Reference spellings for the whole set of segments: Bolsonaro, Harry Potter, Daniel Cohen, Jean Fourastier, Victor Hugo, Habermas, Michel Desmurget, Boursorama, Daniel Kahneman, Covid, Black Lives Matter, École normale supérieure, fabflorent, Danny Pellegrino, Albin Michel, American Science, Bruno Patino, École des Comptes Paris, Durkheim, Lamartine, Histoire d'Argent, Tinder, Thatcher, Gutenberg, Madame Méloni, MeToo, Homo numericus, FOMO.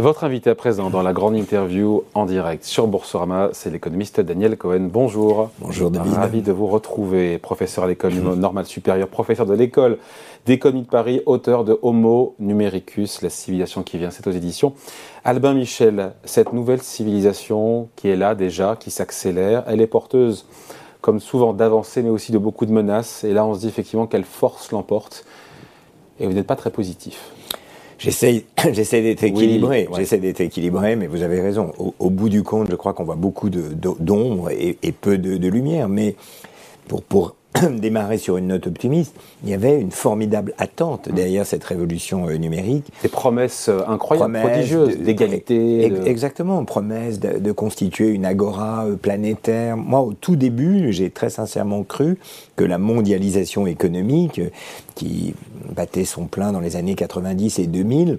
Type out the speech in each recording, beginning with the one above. Votre invité à présent dans la grande interview en direct sur Boursorama, c'est l'économiste Daniel Cohen. Bonjour. Bonjour David. Ravi de vous retrouver, professeur à l'École normale supérieure, professeur de l'École des Comptes Paris, auteur de Homo numericus, la civilisation qui vient, c'est aux éditions Albin Michel. Cette nouvelle civilisation qui est là déjà, qui s'accélère, elle est porteuse comme souvent d'avancées mais aussi de beaucoup de menaces. Et là on se dit effectivement quelle force l'emporte. Et vous n'êtes pas très positif. J'essaie d'être équilibré, oui, ouais. Mais vous avez raison. Au bout du compte, je crois qu'on voit beaucoup d'ombre et peu de lumière. Mais pour démarrer sur une note optimiste, il y avait une formidable attente derrière cette révolution numérique. Des promesses incroyables, prodigieuses, d'égalité. Exactement, promesses de constituer une agora planétaire. Moi, au tout début, j'ai très sincèrement cru que la mondialisation économique, qui battait son plein dans les années 90 et 2000,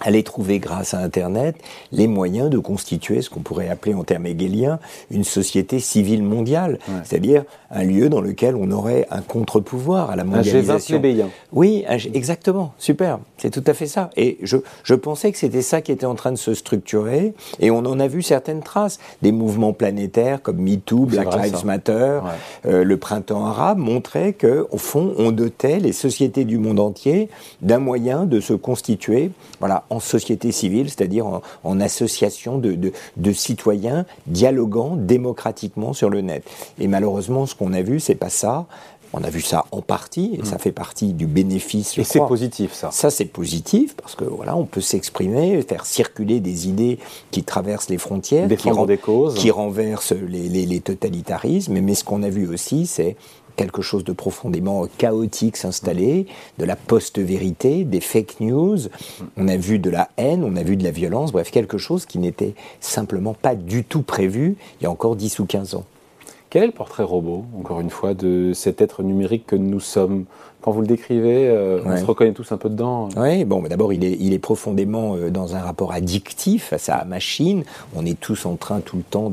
allait trouver grâce à Internet les moyens de constituer ce qu'on pourrait appeler en termes hegéliens une société civile mondiale, ouais. C'est-à-dire un lieu dans lequel on aurait un contre-pouvoir à la mondialisation. Un G20 plébéien. Oui, exactement, super, c'est tout à fait ça. Et je pensais que c'était ça qui était en train de se structurer, et on en a vu certaines traces, des mouvements planétaires comme MeToo, Black Lives Matter, ouais. Le printemps arabe montraient qu'au fond, on dotait les sociétés du monde entier d'un moyen de se constituer, voilà, en société civile, c'est-à-dire en association de citoyens dialoguant démocratiquement sur le net. Et malheureusement, ce qu'on a vu, c'est pas ça. On a vu ça en partie, et ça fait partie du bénéfice, je crois. Et c'est positif, ça. Ça, c'est positif, parce que, voilà, on peut s'exprimer, faire circuler des idées qui traversent les frontières, des causes, qui renversent les totalitarismes. Mais ce qu'on a vu aussi, c'est quelque chose de profondément chaotique s'installer, de la post-vérité, des fake news, on a vu de la haine, on a vu de la violence, bref, quelque chose qui n'était simplement pas du tout prévu il y a encore 10 ou 15 ans. Quel est le portrait robot, encore une fois, de cet être numérique que nous sommes ? Quand vous le décrivez, on se reconnaît tous un peu dedans. Oui, bon, mais d'abord, il est profondément dans un rapport addictif à sa machine. On est tous en train tout le temps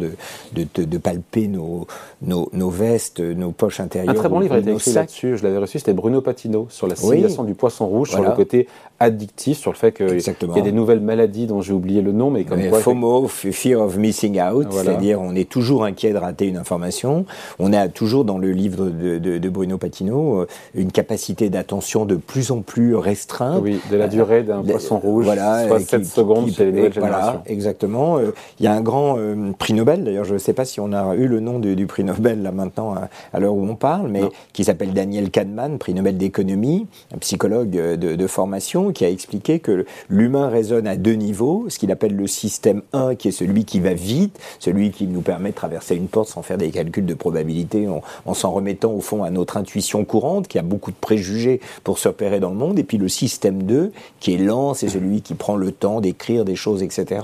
de palper nos vestes, nos poches intérieures. Un très bon livre a été écrit là-dessus, je l'avais reçu, c'était Bruno Patino, sur la civilisation du poisson rouge, voilà. Sur le côté addictif, sur le fait qu'il y a des nouvelles maladies dont j'ai oublié le nom. Mais comme quoi, FOMO, Fear of Missing Out, voilà. C'est-à-dire on est toujours inquiet de rater une information. On a toujours dans le livre de Bruno Patino une capacité d'attention de plus en plus restreinte. Oui, de la durée d'un poisson rouge, voilà, soit 7 secondes chez les nouvelles générations. Exactement. Il y a un grand prix Nobel, d'ailleurs, je ne sais pas si on a eu le nom du prix Nobel là maintenant, à l'heure où on parle, mais qui s'appelle Daniel Kahneman, prix Nobel d'économie, un psychologue de formation, qui a expliqué que l'humain raisonne à deux niveaux, ce qu'il appelle le système 1, qui est celui qui va vite, celui qui nous permet de traverser une porte sans faire des calculs de probabilité, en s'en remettant au fond à notre intuition courante, qui a beaucoup de préjugés pour se repérer dans le monde, et puis le système 2, qui est lent, c'est celui qui prend le temps d'écrire des choses, etc.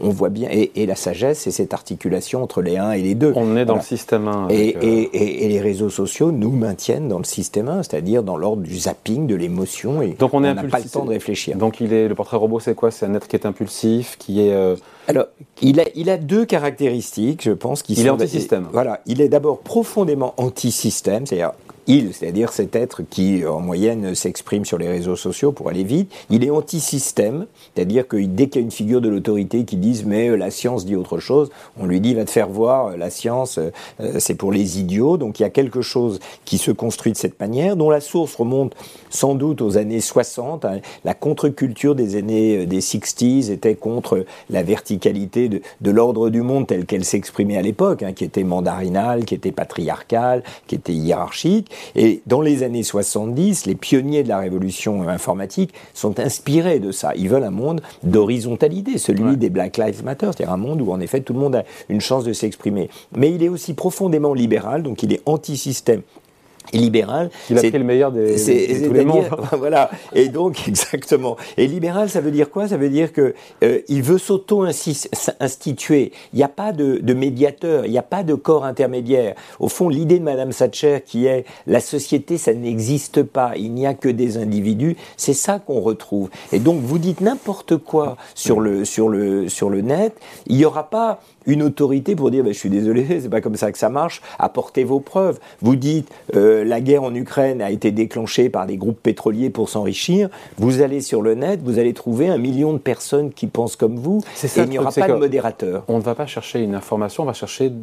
On voit bien, et la sagesse, c'est cette articulation entre les 1 et les 2. On est dans le système 1. Et les réseaux sociaux nous maintiennent dans le système 1, c'est-à-dire dans l'ordre du zapping, de l'émotion, et donc on n'a pas le temps de réfléchir. Donc le portrait robot, c'est quoi ? C'est un être qui est impulsif, qui est... Alors, il a deux caractéristiques, je pense, qui sont... Il est anti-système. Voilà, il est d'abord profondément anti-système, c'est-à-dire cet être qui, en moyenne, s'exprime sur les réseaux sociaux pour aller vite, il est anti-système, c'est-à-dire que dès qu'il y a une figure de l'autorité qui dise « mais la science dit autre chose », on lui dit « va te faire voir, la science, c'est pour les idiots ». Donc il y a quelque chose qui se construit de cette manière, dont la source remonte sans doute aux années 60. La contre-culture des années des 60s était contre la verticalité de l'ordre du monde telle qu'elle s'exprimait à l'époque, qui était mandarinale, qui était patriarcale, qui était hiérarchique. Et dans les années 70, les pionniers de la révolution informatique sont inspirés de ça. Ils veulent un monde d'horizontalité, celui des Black Lives Matter, c'est-à-dire un monde où en effet tout le monde a une chance de s'exprimer. Mais il est aussi profondément libéral, donc il est anti-système. Et libéral, il a pris le meilleur de tous les mondes. Voilà. Et donc exactement. Et libéral, ça veut dire quoi ? Ça veut dire que il veut s'auto-instituer. Il n'y a pas de médiateur, il n'y a pas de corps intermédiaire. Au fond, l'idée de Madame Thatcher, qui est la société, ça n'existe pas. Il n'y a que des individus. C'est ça qu'on retrouve. Et donc vous dites n'importe quoi sur le net. Il n'y aura pas une autorité pour dire bah, « je suis désolé, c'est pas comme ça que ça marche, apportez vos preuves ». Vous dites « la guerre en Ukraine a été déclenchée par des groupes pétroliers pour s'enrichir », vous allez sur le net, vous allez trouver 1 million de personnes qui pensent comme vous, et il n'y aura pas de modérateur. On ne va pas chercher une information, on va chercher... des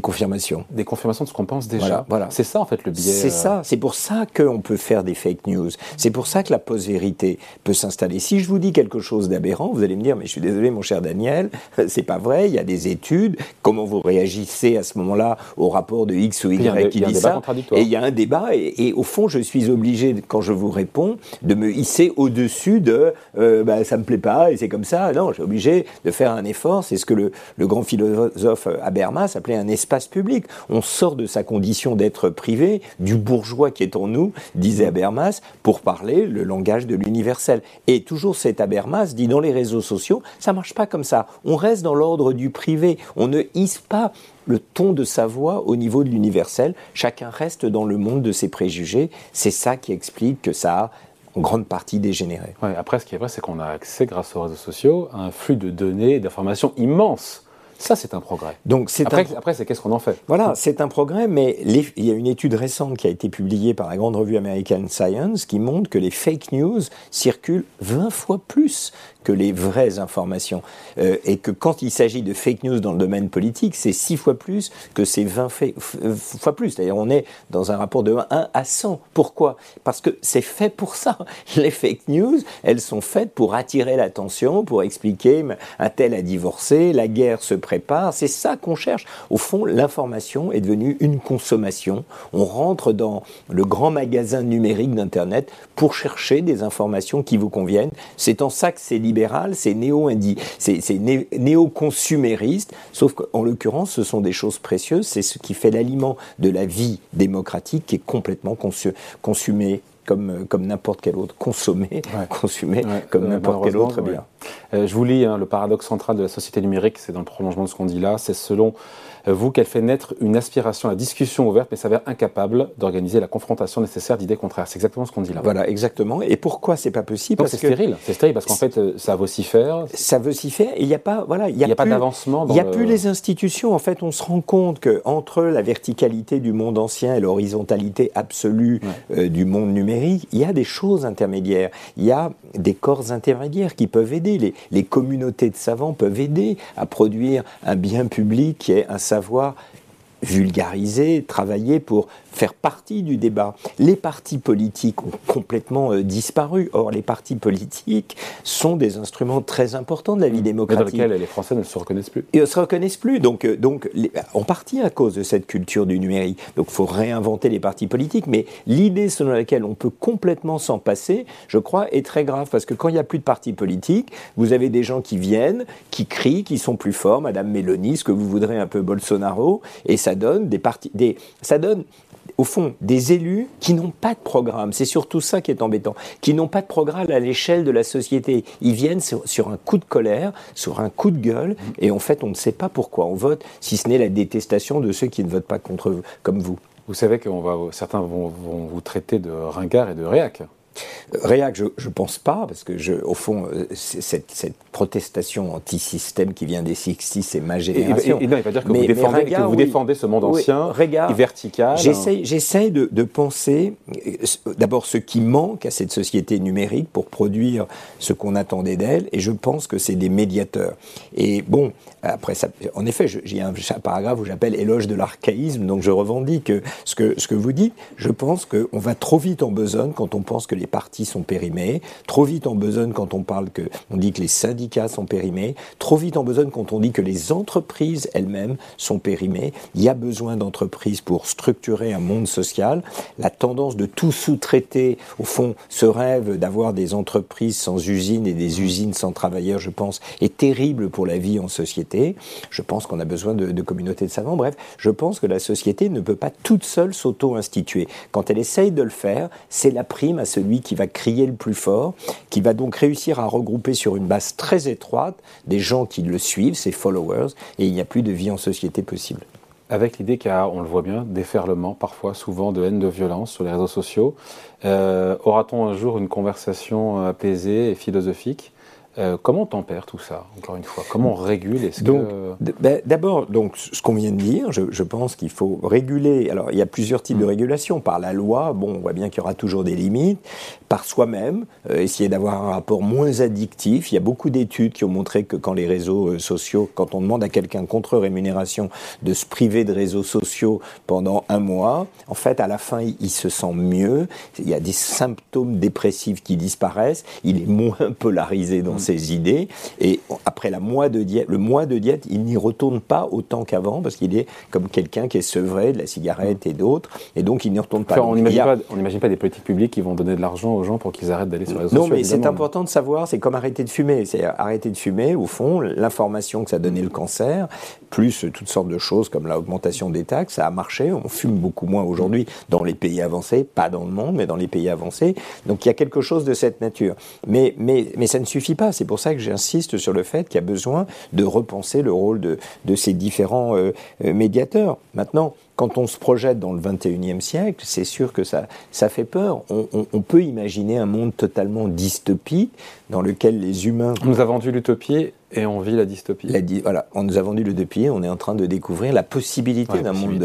confirmations. Des confirmations de ce qu'on pense déjà. Voilà. C'est ça en fait le biais. C'est ça, c'est pour ça qu'on peut faire des fake news. C'est pour ça que la post-vérité peut s'installer. Si je vous dis quelque chose d'aberrant, vous allez me dire, mais je suis désolé mon cher Daniel, c'est pas vrai, il y a des études, comment vous réagissez à ce moment-là au rapport de X ou Y qui dit ça. Et il y a un débat, et au fond je suis obligé, quand je vous réponds, de me hisser au-dessus de bah, ça me plaît pas et c'est comme ça. Non, j'ai obligé de faire un effort, c'est ce que le grand philosophe Habermas appelait un espace public. On sort de sa condition d'être privé, du bourgeois qui est en nous, disait Habermas, pour parler le langage de l'universel. Et toujours cet Habermas dit dans les réseaux sociaux, ça marche pas comme ça. On reste dans l'ordre du privé. On ne hisse pas le ton de sa voix au niveau de l'universel. Chacun reste dans le monde de ses préjugés. C'est ça qui explique que ça a en grande partie dégénéré. Ouais, après, ce qui est vrai, c'est qu'on a accès, grâce aux réseaux sociaux, à un flux de données et d'informations immense. Ça, c'est un progrès. Donc, après, c'est qu'est-ce qu'on en fait ? Voilà, c'est un progrès, mais il y a une étude récente qui a été publiée par la grande revue American Science qui montre que les fake news circulent 20 fois plus que les vraies informations. Et que quand il s'agit de fake news dans le domaine politique, c'est 6 fois plus que c'est 20 fois plus. C'est-à-dire, on est dans un rapport de 1 à 100. Pourquoi ? Parce que c'est fait pour ça. Les fake news, elles sont faites pour attirer l'attention, pour expliquer un tel a divorcé, la guerre se prépare, c'est ça qu'on cherche. Au fond, l'information est devenue une consommation. On rentre dans le grand magasin numérique d'Internet pour chercher des informations qui vous conviennent. C'est en ça que c'est libéral, c'est néo-consumériste, sauf qu'en l'occurrence, ce sont des choses précieuses, c'est ce qui fait l'aliment de la vie démocratique qui est complètement consumée. Comme n'importe quel autre, consommer, comme n'importe quel autre bien. Je vous lis le paradoxe central de la société numérique, c'est dans le prolongement de ce qu'on dit là, c'est selon vous qu'elle fait naître une aspiration à la discussion ouverte mais s'avère incapable d'organiser la confrontation nécessaire d'idées contraires. C'est exactement ce qu'on dit là. Voilà, exactement. Et pourquoi c'est pas possible ? Donc c'est stérile parce qu'en fait ça vocifère. Ça vocifère et il n'y a pas il n'y a pas d'avancement. Il n'y a plus les institutions. En fait, on se rend compte que entre la verticalité du monde ancien et l'horizontalité absolue du monde numérique, il y a des choses intermédiaires, il y a des corps intermédiaires qui peuvent aider. Les communautés de savants peuvent aider à produire un bien public qui est un savoir vulgarisé, travaillé pour faire partie du débat. Les partis politiques ont complètement disparu. Or, les partis politiques sont des instruments très importants de la vie démocratique. Mais dans lesquels les Français ne se reconnaissent plus. Ils ne se reconnaissent plus. Donc en partie à cause de cette culture du numérique. Donc, il faut réinventer les partis politiques. Mais l'idée selon laquelle on peut complètement s'en passer, je crois, est très grave. Parce que quand il n'y a plus de partis politiques, vous avez des gens qui viennent, qui crient, qui sont plus forts. Madame Méloni, ce que vous voudrez un peu Bolsonaro. Et ça donne au fond, des élus qui n'ont pas de programme. C'est surtout ça qui est embêtant. Qui n'ont pas de programme à l'échelle de la société. Ils viennent sur un coup de colère, sur un coup de gueule, et en fait, on ne sait pas pourquoi on vote, si ce n'est la détestation de ceux qui ne votent pas contre vous, comme vous. Vous savez que certains vont vous traiter de ringard et de réac. Réac, je ne pense pas, parce que au fond, cette protestation anti-système qui vient des 60s, c'est ma génération. Et non, il va dire que vous défendez ce monde ancien, et vertical. J'essaie de penser, d'abord, ce qui manque à cette société numérique pour produire ce qu'on attendait d'elle, et je pense que c'est des médiateurs. Et bon, après, ça, en effet, j'ai un paragraphe où j'appelle « éloge de l'archaïsme », donc je revendique ce que vous dites. Je pense qu'on va trop vite en besogne quand on pense que les partis sont périmés, trop vite en besogne quand on dit que les syndicats sont périmés, trop vite en besogne quand on dit que les entreprises elles-mêmes sont périmées. Il y a besoin d'entreprises pour structurer un monde social. La tendance de tout sous-traiter, au fond, ce rêve d'avoir des entreprises sans usines et des usines sans travailleurs, je pense, est terrible pour la vie en société. Je pense qu'on a besoin de communautés de savants. Bref, je pense que la société ne peut pas toute seule s'auto-instituer. Quand elle essaye de le faire, c'est la prime à celui qui va crier le plus fort, qui va donc réussir à regrouper sur une base très étroite des gens qui le suivent, ses followers, et il n'y a plus de vie en société possible. Avec l'idée qu'il y a, on le voit bien, déferlement, parfois, souvent de haine, de violence sur les réseaux sociaux, aura-t-on un jour une conversation apaisée et philosophique Comment on tempère tout ça, encore une fois? Comment on régule? D'abord, ce qu'on vient de dire, je pense qu'il faut réguler. Alors, il y a plusieurs types de régulation. Par la loi, on voit bien qu'il y aura toujours des limites. Par soi-même, essayer d'avoir un rapport moins addictif. Il y a beaucoup d'études qui ont montré que quand les réseaux sociaux, quand on demande à quelqu'un contre rémunération de se priver de réseaux sociaux pendant un mois, en fait, à la fin, il se sent mieux. Il y a des symptômes dépressifs qui disparaissent. Il est moins polarisé dans ses idées, et après le mois de diète, il n'y retourne pas autant qu'avant, parce qu'il est comme quelqu'un qui est sevré de la cigarette et d'autres, et donc il n'y retourne pas. Enfin, on n'imagine pas des politiques publiques qui vont donner de l'argent aux gens pour qu'ils arrêtent d'aller sur les réseaux sociaux. Non, mais c'est important de savoir, c'est comme arrêter de fumer. C'est arrêter de fumer, au fond, l'information que ça donnait le cancer, plus toutes sortes de choses comme l'augmentation des taxes, ça a marché, on fume beaucoup moins aujourd'hui dans les pays avancés, pas dans le monde, mais dans les pays avancés, donc il y a quelque chose de cette nature. Mais ça ne suffit pas. C'est pour ça que j'insiste sur le fait qu'il y a besoin de repenser le rôle de ces différents médiateurs. Maintenant, quand on se projette dans le 21e siècle, c'est sûr que ça fait peur. On peut imaginer un monde totalement dystopique dans lequel les humains... On nous a vendu l'utopie et on vit la dystopie. Voilà, on nous a vendu l'utopie, on est en train de découvrir la possibilité d'un monde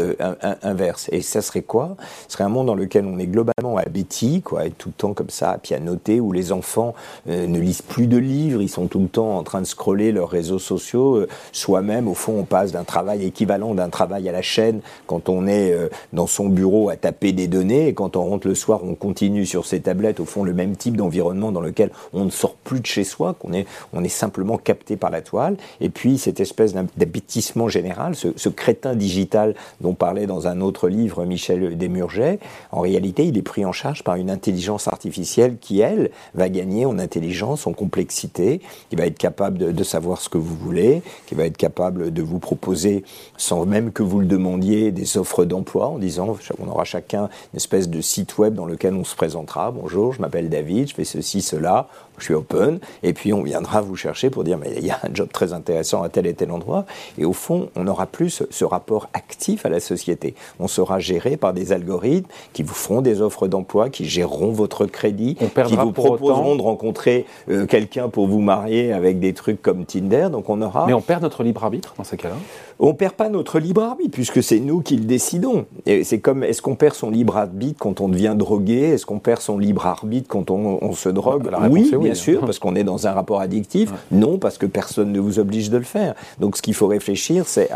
inverse. Et ça serait quoi? Ce serait un monde dans lequel on est globalement abéti, quoi, et tout le temps comme ça, à pianoter, où les enfants ne lisent plus de livres, ils sont tout le temps en train de scroller leurs réseaux sociaux. Soi-même, au fond, on passe d'un travail équivalent d'un travail à la chaîne quand on est dans son bureau à taper des données, et quand on rentre le soir, on continue sur ses tablettes, au fond le même type d'environnement dans lequel on ne sort plus de chez soi, qu'on est simplement capté par la toile, et puis cette espèce d'abêtissement général, ce crétin digital dont parlait dans un autre livre Michel Desmurget, en réalité il est pris en charge par une intelligence artificielle qui, elle, va gagner en intelligence, en complexité, qui va être capable de savoir ce que vous voulez, qui va être capable de vous proposer, sans même que vous le demandiez, des offres d'emploi en disant on aura chacun une espèce de site web dans lequel on se présentera, bonjour, je m'appelle David, je fais ceci, cela, je suis open, et puis on viendra vous chercher pour dire mais il y a un job très intéressant à tel et tel endroit, et au fond on n'aura plus ce rapport actif à la société, on sera géré par des algorithmes qui vous feront des offres d'emploi, qui géreront votre crédit, qui vous proposeront de rencontrer quelqu'un pour vous marier avec des trucs comme Tinder, donc on aura... Mais on perd notre libre arbitre dans ces cas-là? On perd pas notre libre arbitre puisque c'est nous qui le décidons. Et c'est comme, est-ce qu'on perd son libre arbitre quand on devient drogué? Est-ce qu'on perd son libre arbitre quand on se drogue? Oui, bien sûr, parce qu'on est dans un rapport addictif. Ouais. Non, parce que personne ne vous oblige de le faire. Donc, à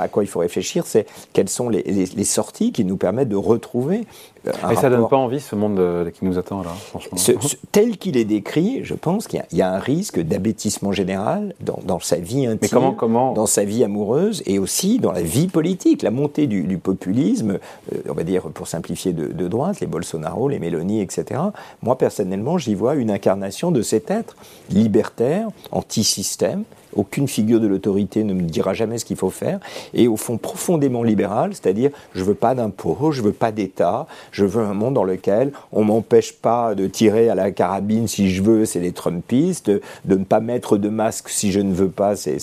quoi il faut réfléchir, c'est quelles sont les sorties qui nous permettent de retrouver. Mais ça ne donne pas envie, ce monde qui nous attend, là, franchement. Tel qu'il est décrit, je pense qu'il y a un risque d'abêtissement général dans sa vie intime, dans sa vie amoureuse, et aussi dans la vie politique. La montée du populisme, on va dire, pour simplifier, de droite, les Bolsonaro, les Méloni, etc. Moi, personnellement, j'y vois une incarnation de cet être libertaire, anti-système. Aucune figure de l'autorité ne me dira jamais ce qu'il faut faire, et au fond profondément libéral, c'est-à-dire je veux pas d'impôts, je veux pas d'État, je veux un monde dans lequel on m'empêche pas de tirer à la carabine si je veux, c'est les Trumpistes, de ne pas mettre de masque si je ne veux pas, c'est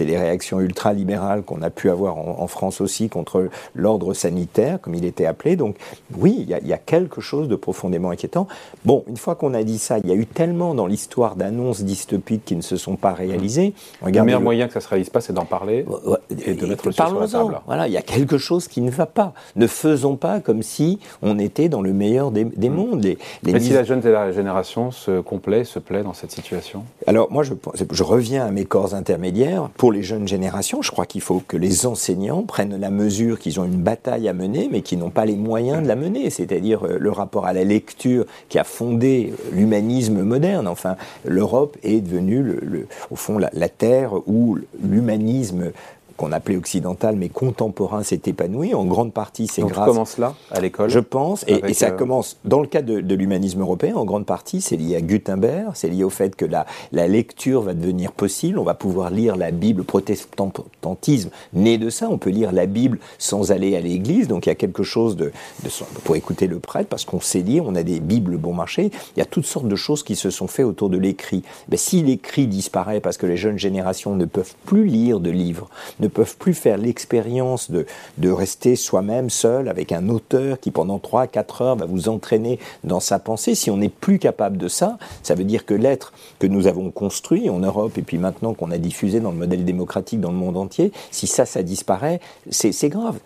les réactions ultra-libérales qu'on a pu avoir en France aussi contre l'ordre sanitaire, comme il était appelé, donc oui, il y a quelque chose de profondément inquiétant. Bon, une fois qu'on a dit ça, il y a eu tellement dans l'histoire d'annonces dystopiques qui ne se sont pas réalisées. Le meilleur moyen que ça ne se réalise pas, c'est d'en parler et de mettre le sujet sur la table. Voilà, il y a quelque chose qui ne va pas. Ne faisons pas comme si on était dans le meilleur des mondes. Mais si la jeune génération se plaît dans cette situation? Alors, moi, je reviens à mes corps intermédiaires. Pour les jeunes générations, je crois qu'il faut que les enseignants prennent la mesure qu'ils ont une bataille à mener, mais qu'ils n'ont pas les moyens de la mener. C'est-à-dire le rapport à la lecture qui a fondé l'humanisme moderne. Enfin, l'Europe est devenue, au fond, la terre où l'humanisme qu'on appelait occidental, mais contemporain, s'est épanoui. En grande partie, c'est grâce... Donc, ça commence là, à l'école? Je pense, et ça commence, dans le cas de l'humanisme européen, en grande partie, c'est lié à Gutenberg, c'est lié au fait que la lecture va devenir possible, on va pouvoir lire la Bible, le protestantisme né de ça, on peut lire la Bible sans aller à l'église, donc il y a quelque chose pour écouter le prêtre, parce qu'on sait lire, on a des Bibles bon marché, il y a toutes sortes de choses qui se sont faites autour de l'écrit. Si l'écrit disparaît parce que les jeunes générations ne peuvent plus lire de livres, ne peuvent plus faire l'expérience de rester soi-même seul avec un auteur qui pendant 3-4 heures va vous entraîner dans sa pensée. Si on n'est plus capable de ça, ça veut dire que l'être que nous avons construit en Europe et puis maintenant qu'on a diffusé dans le modèle démocratique dans le monde entier, si ça disparaît, c'est grave.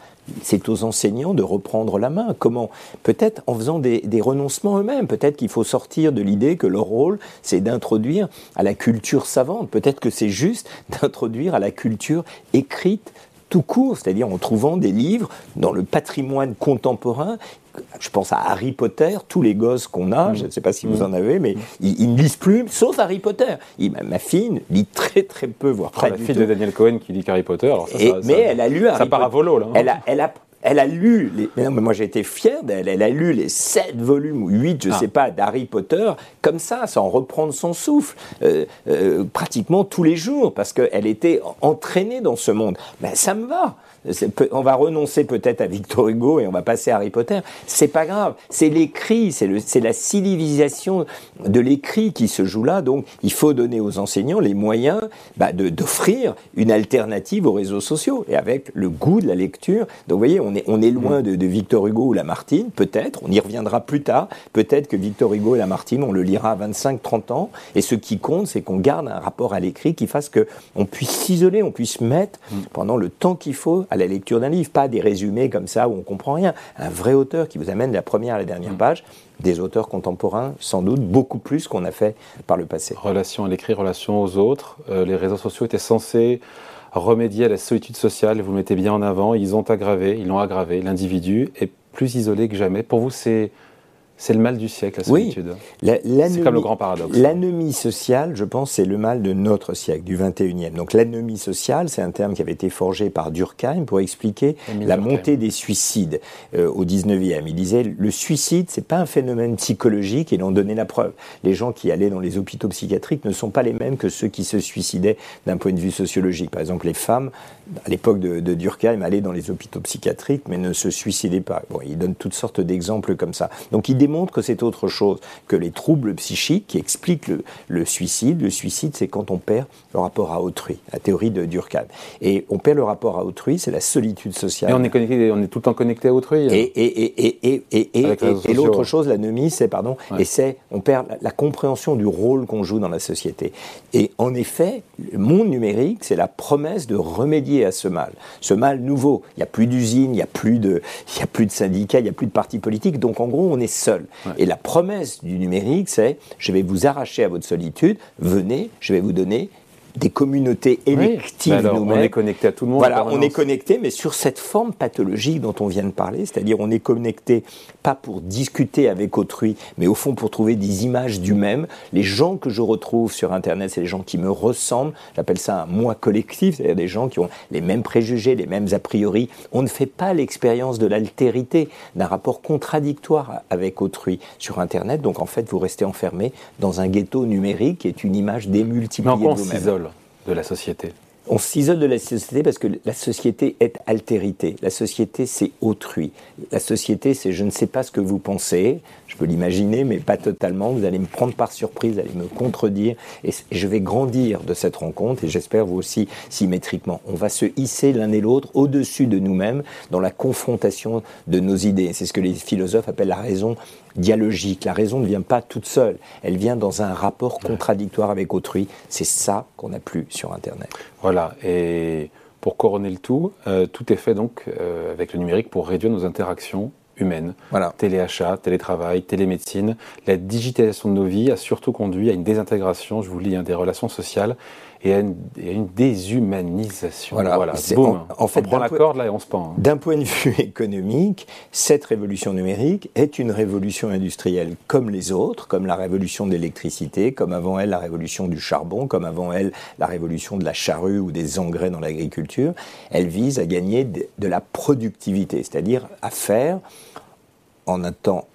C'est aux enseignants de reprendre la main. Comment ? Peut-être en faisant des renoncements eux-mêmes. Peut-être qu'il faut sortir de l'idée que leur rôle, c'est d'introduire à la culture savante. Peut-être que c'est juste d'introduire à la culture écrite tout court, c'est-à-dire en trouvant des livres dans le patrimoine contemporain. Je pense à Harry Potter, tous les gosses qu'on a, je ne sais pas si vous en avez, mais ils ne lisent plus, sauf Harry Potter. Ma fille lit très très peu, voire pas du tout. La fille de Daniel Cohen qui lit Harry Potter, alors mais elle a lu Harry Potter. Ça part à volo, là. Elle a lu, moi j'ai été fier d'elle, elle a lu les 7 volumes ou 8, je ne sais pas, d'Harry Potter, comme ça, sans reprendre son souffle, pratiquement tous les jours, parce qu'elle était entraînée dans ce monde. Ben, ça me va. On va renoncer peut-être à Victor Hugo et on va passer à Harry Potter. C'est pas grave. C'est l'écrit, c'est la civilisation de l'écrit qui se joue là. Donc, il faut donner aux enseignants les moyens d'offrir une alternative aux réseaux sociaux et avec le goût de la lecture. Donc, vous voyez, on est loin de Victor Hugo ou Lamartine. Peut-être, on y reviendra plus tard. Peut-être que Victor Hugo et Lamartine, on le lira à 25-30 ans. Et ce qui compte, c'est qu'on garde un rapport à l'écrit qui fasse qu'on puisse s'isoler, on puisse mettre pendant le temps qu'il faut à la lecture d'un livre, pas des résumés comme ça où on ne comprend rien. Un vrai auteur qui vous amène de la première à la dernière page, des auteurs contemporains, sans doute, beaucoup plus qu'on a fait par le passé. Relation à l'écrit, relation aux autres. Les réseaux sociaux étaient censés remédier à la solitude sociale, vous le mettez bien en avant, ils l'ont aggravé, l'individu est plus isolé que jamais. Pour vous, c'est le mal du siècle, la solitude. Oui, c'est comme le grand paradoxe. L'anomie sociale, je pense, c'est le mal de notre siècle, du 21e. Donc l'anomie sociale, c'est un terme qui avait été forgé par Durkheim pour expliquer la montée des suicides au 19e. Il disait, le suicide, c'est pas un phénomène psychologique, et il en donnait la preuve. Les gens qui allaient dans les hôpitaux psychiatriques ne sont pas les mêmes que ceux qui se suicidaient d'un point de vue sociologique. Par exemple, les femmes, à l'époque de Durkheim, allaient dans les hôpitaux psychiatriques, mais ne se suicidaient pas. Bon, il donne toutes sortes d'exemples comme ça. Donc, montre que c'est autre chose, que les troubles psychiques qui expliquent le suicide. Le suicide, c'est quand on perd le rapport à autrui, la théorie de Durkheim. Et on perd le rapport à autrui, c'est la solitude sociale. Et on est tout le temps connecté à autrui. Et l'autre chose, l'anomie, c'est on perd la compréhension du rôle qu'on joue dans la société. Et en effet, le monde numérique, c'est la promesse de remédier à ce mal nouveau. Il n'y a plus d'usines, il n'y a plus de syndicats, il n'y a plus de partis politiques. Donc en gros, on est seul. Ouais. Et la promesse du numérique, c'est « je vais vous arracher à votre solitude, venez, je vais vous donner des communautés électives nous-mêmes. » On est connecté à tout le monde. Voilà, on est connecté, mais sur cette forme pathologique dont on vient de parler, c'est-à-dire on est connecté pas pour discuter avec autrui, mais au fond pour trouver des images du même. Les gens que je retrouve sur Internet, c'est les gens qui me ressemblent, j'appelle ça un moi collectif, c'est-à-dire des gens qui ont les mêmes préjugés, les mêmes a priori. On ne fait pas l'expérience de l'altérité, d'un rapport contradictoire avec autrui sur Internet, donc en fait vous restez enfermé dans un ghetto numérique qui est une image démultipliée de vous-même. De la société. On s'isole de la société parce que la société est altérité. La société, c'est autrui. La société, c'est je ne sais pas ce que vous pensez. Je peux l'imaginer, mais pas totalement. Vous allez me prendre par surprise, vous allez me contredire. Et je vais grandir de cette rencontre, et j'espère vous aussi, symétriquement. On va se hisser l'un et l'autre au-dessus de nous-mêmes dans la confrontation de nos idées. C'est ce que les philosophes appellent la raison dialogique. La raison ne vient pas toute seule. Elle vient dans un rapport contradictoire avec autrui. C'est ça qu'on n'a plus sur Internet. Voilà. Et pour couronner le tout, tout est fait donc avec le numérique pour réduire nos interactions humaines. Voilà. Téléachat, télétravail, télémédecine. La digitalisation de nos vies a surtout conduit à une désintégration, je vous lis, des relations sociales et à une déshumanisation. Voilà. Boum. En fait, on prend la corde là et on se pend. D'un point de vue économique, cette révolution numérique est une révolution industrielle comme les autres, comme la révolution de l'électricité, comme avant elle la révolution du charbon, comme avant elle la révolution de la charrue ou des engrais dans l'agriculture. Elle vise à gagner de la productivité, c'est-à-dire à faire en un temps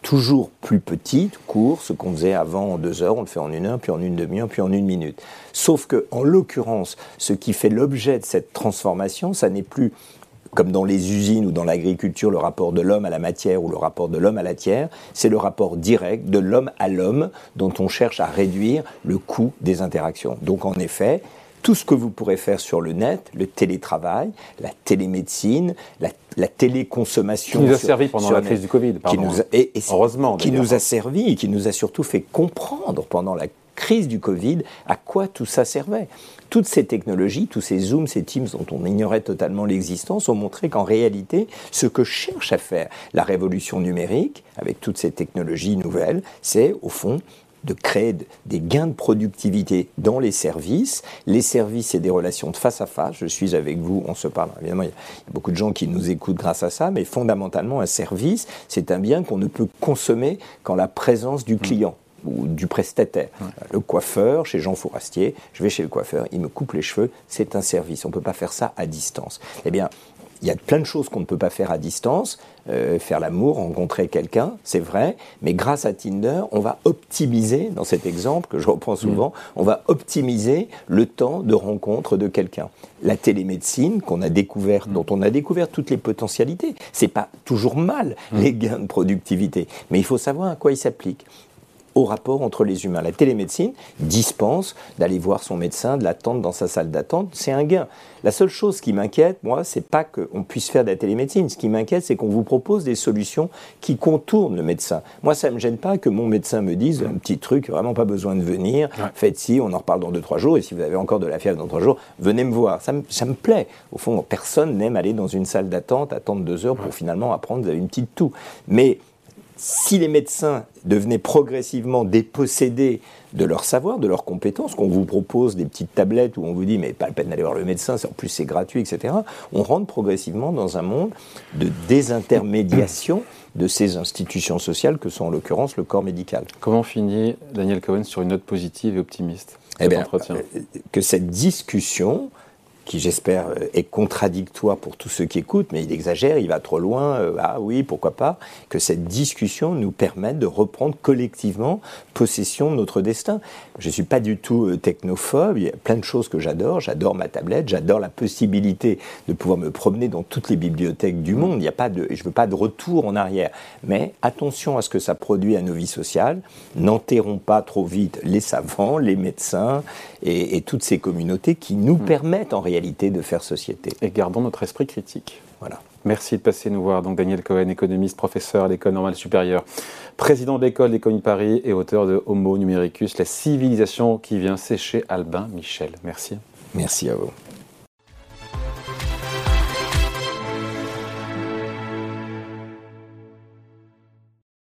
toujours plus petit, court, ce qu'on faisait avant en 2 heures, on le fait en 1 heure, puis en 1 demi-heure, puis en 1 minute. Sauf que, en l'occurrence, ce qui fait l'objet de cette transformation, ça n'est plus, comme dans les usines ou dans l'agriculture, le rapport de l'homme à la matière ou le rapport de l'homme à la terre, c'est le rapport direct de l'homme à l'homme dont on cherche à réduire le coût des interactions. Donc, en effet, tout ce que vous pourrez faire sur le net, le télétravail, la télémédecine, la téléconsommation. Qui nous a servi pendant la crise du Covid, pardon. Heureusement. Qui nous a servi et qui nous a surtout fait comprendre pendant la crise du Covid à quoi tout ça servait. Toutes ces technologies, tous ces Zooms, ces Teams dont on ignorait totalement l'existence ont montré qu'en réalité, ce que cherche à faire la révolution numérique, avec toutes ces technologies nouvelles, c'est au fond de créer des gains de productivité dans les services. Les services, c'est des relations de face à face. Je suis avec vous, on se parle. Évidemment, il y a beaucoup de gens qui nous écoutent grâce à ça, mais fondamentalement, un service, c'est un bien qu'on ne peut consommer qu'en la présence du client ou du prestataire. Ouais. Le coiffeur, chez Jean Fourastier, je vais chez le coiffeur, il me coupe les cheveux, c'est un service. On ne peut pas faire ça à distance. Eh bien, il y a plein de choses qu'on ne peut pas faire à distance. Faire l'amour, rencontrer quelqu'un, c'est vrai, mais grâce à Tinder, on va optimiser, dans cet exemple que je reprends souvent, on va optimiser le temps de rencontre de quelqu'un. La télémédecine qu'on a découvert, dont on a découvert toutes les potentialités, c'est pas toujours mal, les gains de productivité, mais il faut savoir à quoi ils s'appliquent. Au rapport entre les humains. La télémédecine dispense d'aller voir son médecin, de l'attendre dans sa salle d'attente, c'est un gain. La seule chose qui m'inquiète, moi, c'est pas qu'on puisse faire de la télémédecine. Ce qui m'inquiète, c'est qu'on vous propose des solutions qui contournent le médecin. Moi, ça me gêne pas que mon médecin me dise un petit truc, vraiment pas besoin de venir, faites ci, on en reparle dans 2-3 jours, et si vous avez encore de la fièvre dans 3 jours, venez me voir. Ça me plaît. Au fond, personne n'aime aller dans une salle d'attente, attendre 2 heures pour finalement apprendre, vous avez une petite toux. Mais si les médecins devenaient progressivement dépossédés de leur savoir, de leurs compétences, qu'on vous propose des petites tablettes où on vous dit « mais pas la peine d'aller voir le médecin, en plus c'est gratuit, etc. », on rentre progressivement dans un monde de désintermédiation de ces institutions sociales que sont en l'occurrence le corps médical. Comment finit Daniel Cohen sur une note positive et optimiste, cet entretien ? Que cette discussion, qui j'espère est contradictoire pour tous ceux qui écoutent, mais il exagère, il va trop loin, ah oui, pourquoi pas, que cette discussion nous permette de reprendre collectivement possession de notre destin. Je ne suis pas du tout technophobe, il y a plein de choses que j'adore ma tablette, j'adore la possibilité de pouvoir me promener dans toutes les bibliothèques du monde, il y a pas de, je ne veux pas de retour en arrière, mais attention à ce que ça produit à nos vies sociales, n'enterrons pas trop vite les savants, les médecins et toutes ces communautés qui nous permettent en réalité de faire société. Et gardons notre esprit critique. Voilà. Merci de passer nous voir. Donc Daniel Cohen, économiste, professeur à l'École normale supérieure, président de l'École des Comptes Paris et auteur de Homo numericus, la civilisation qui vient sécher, Albin Michel. Merci. Merci à vous.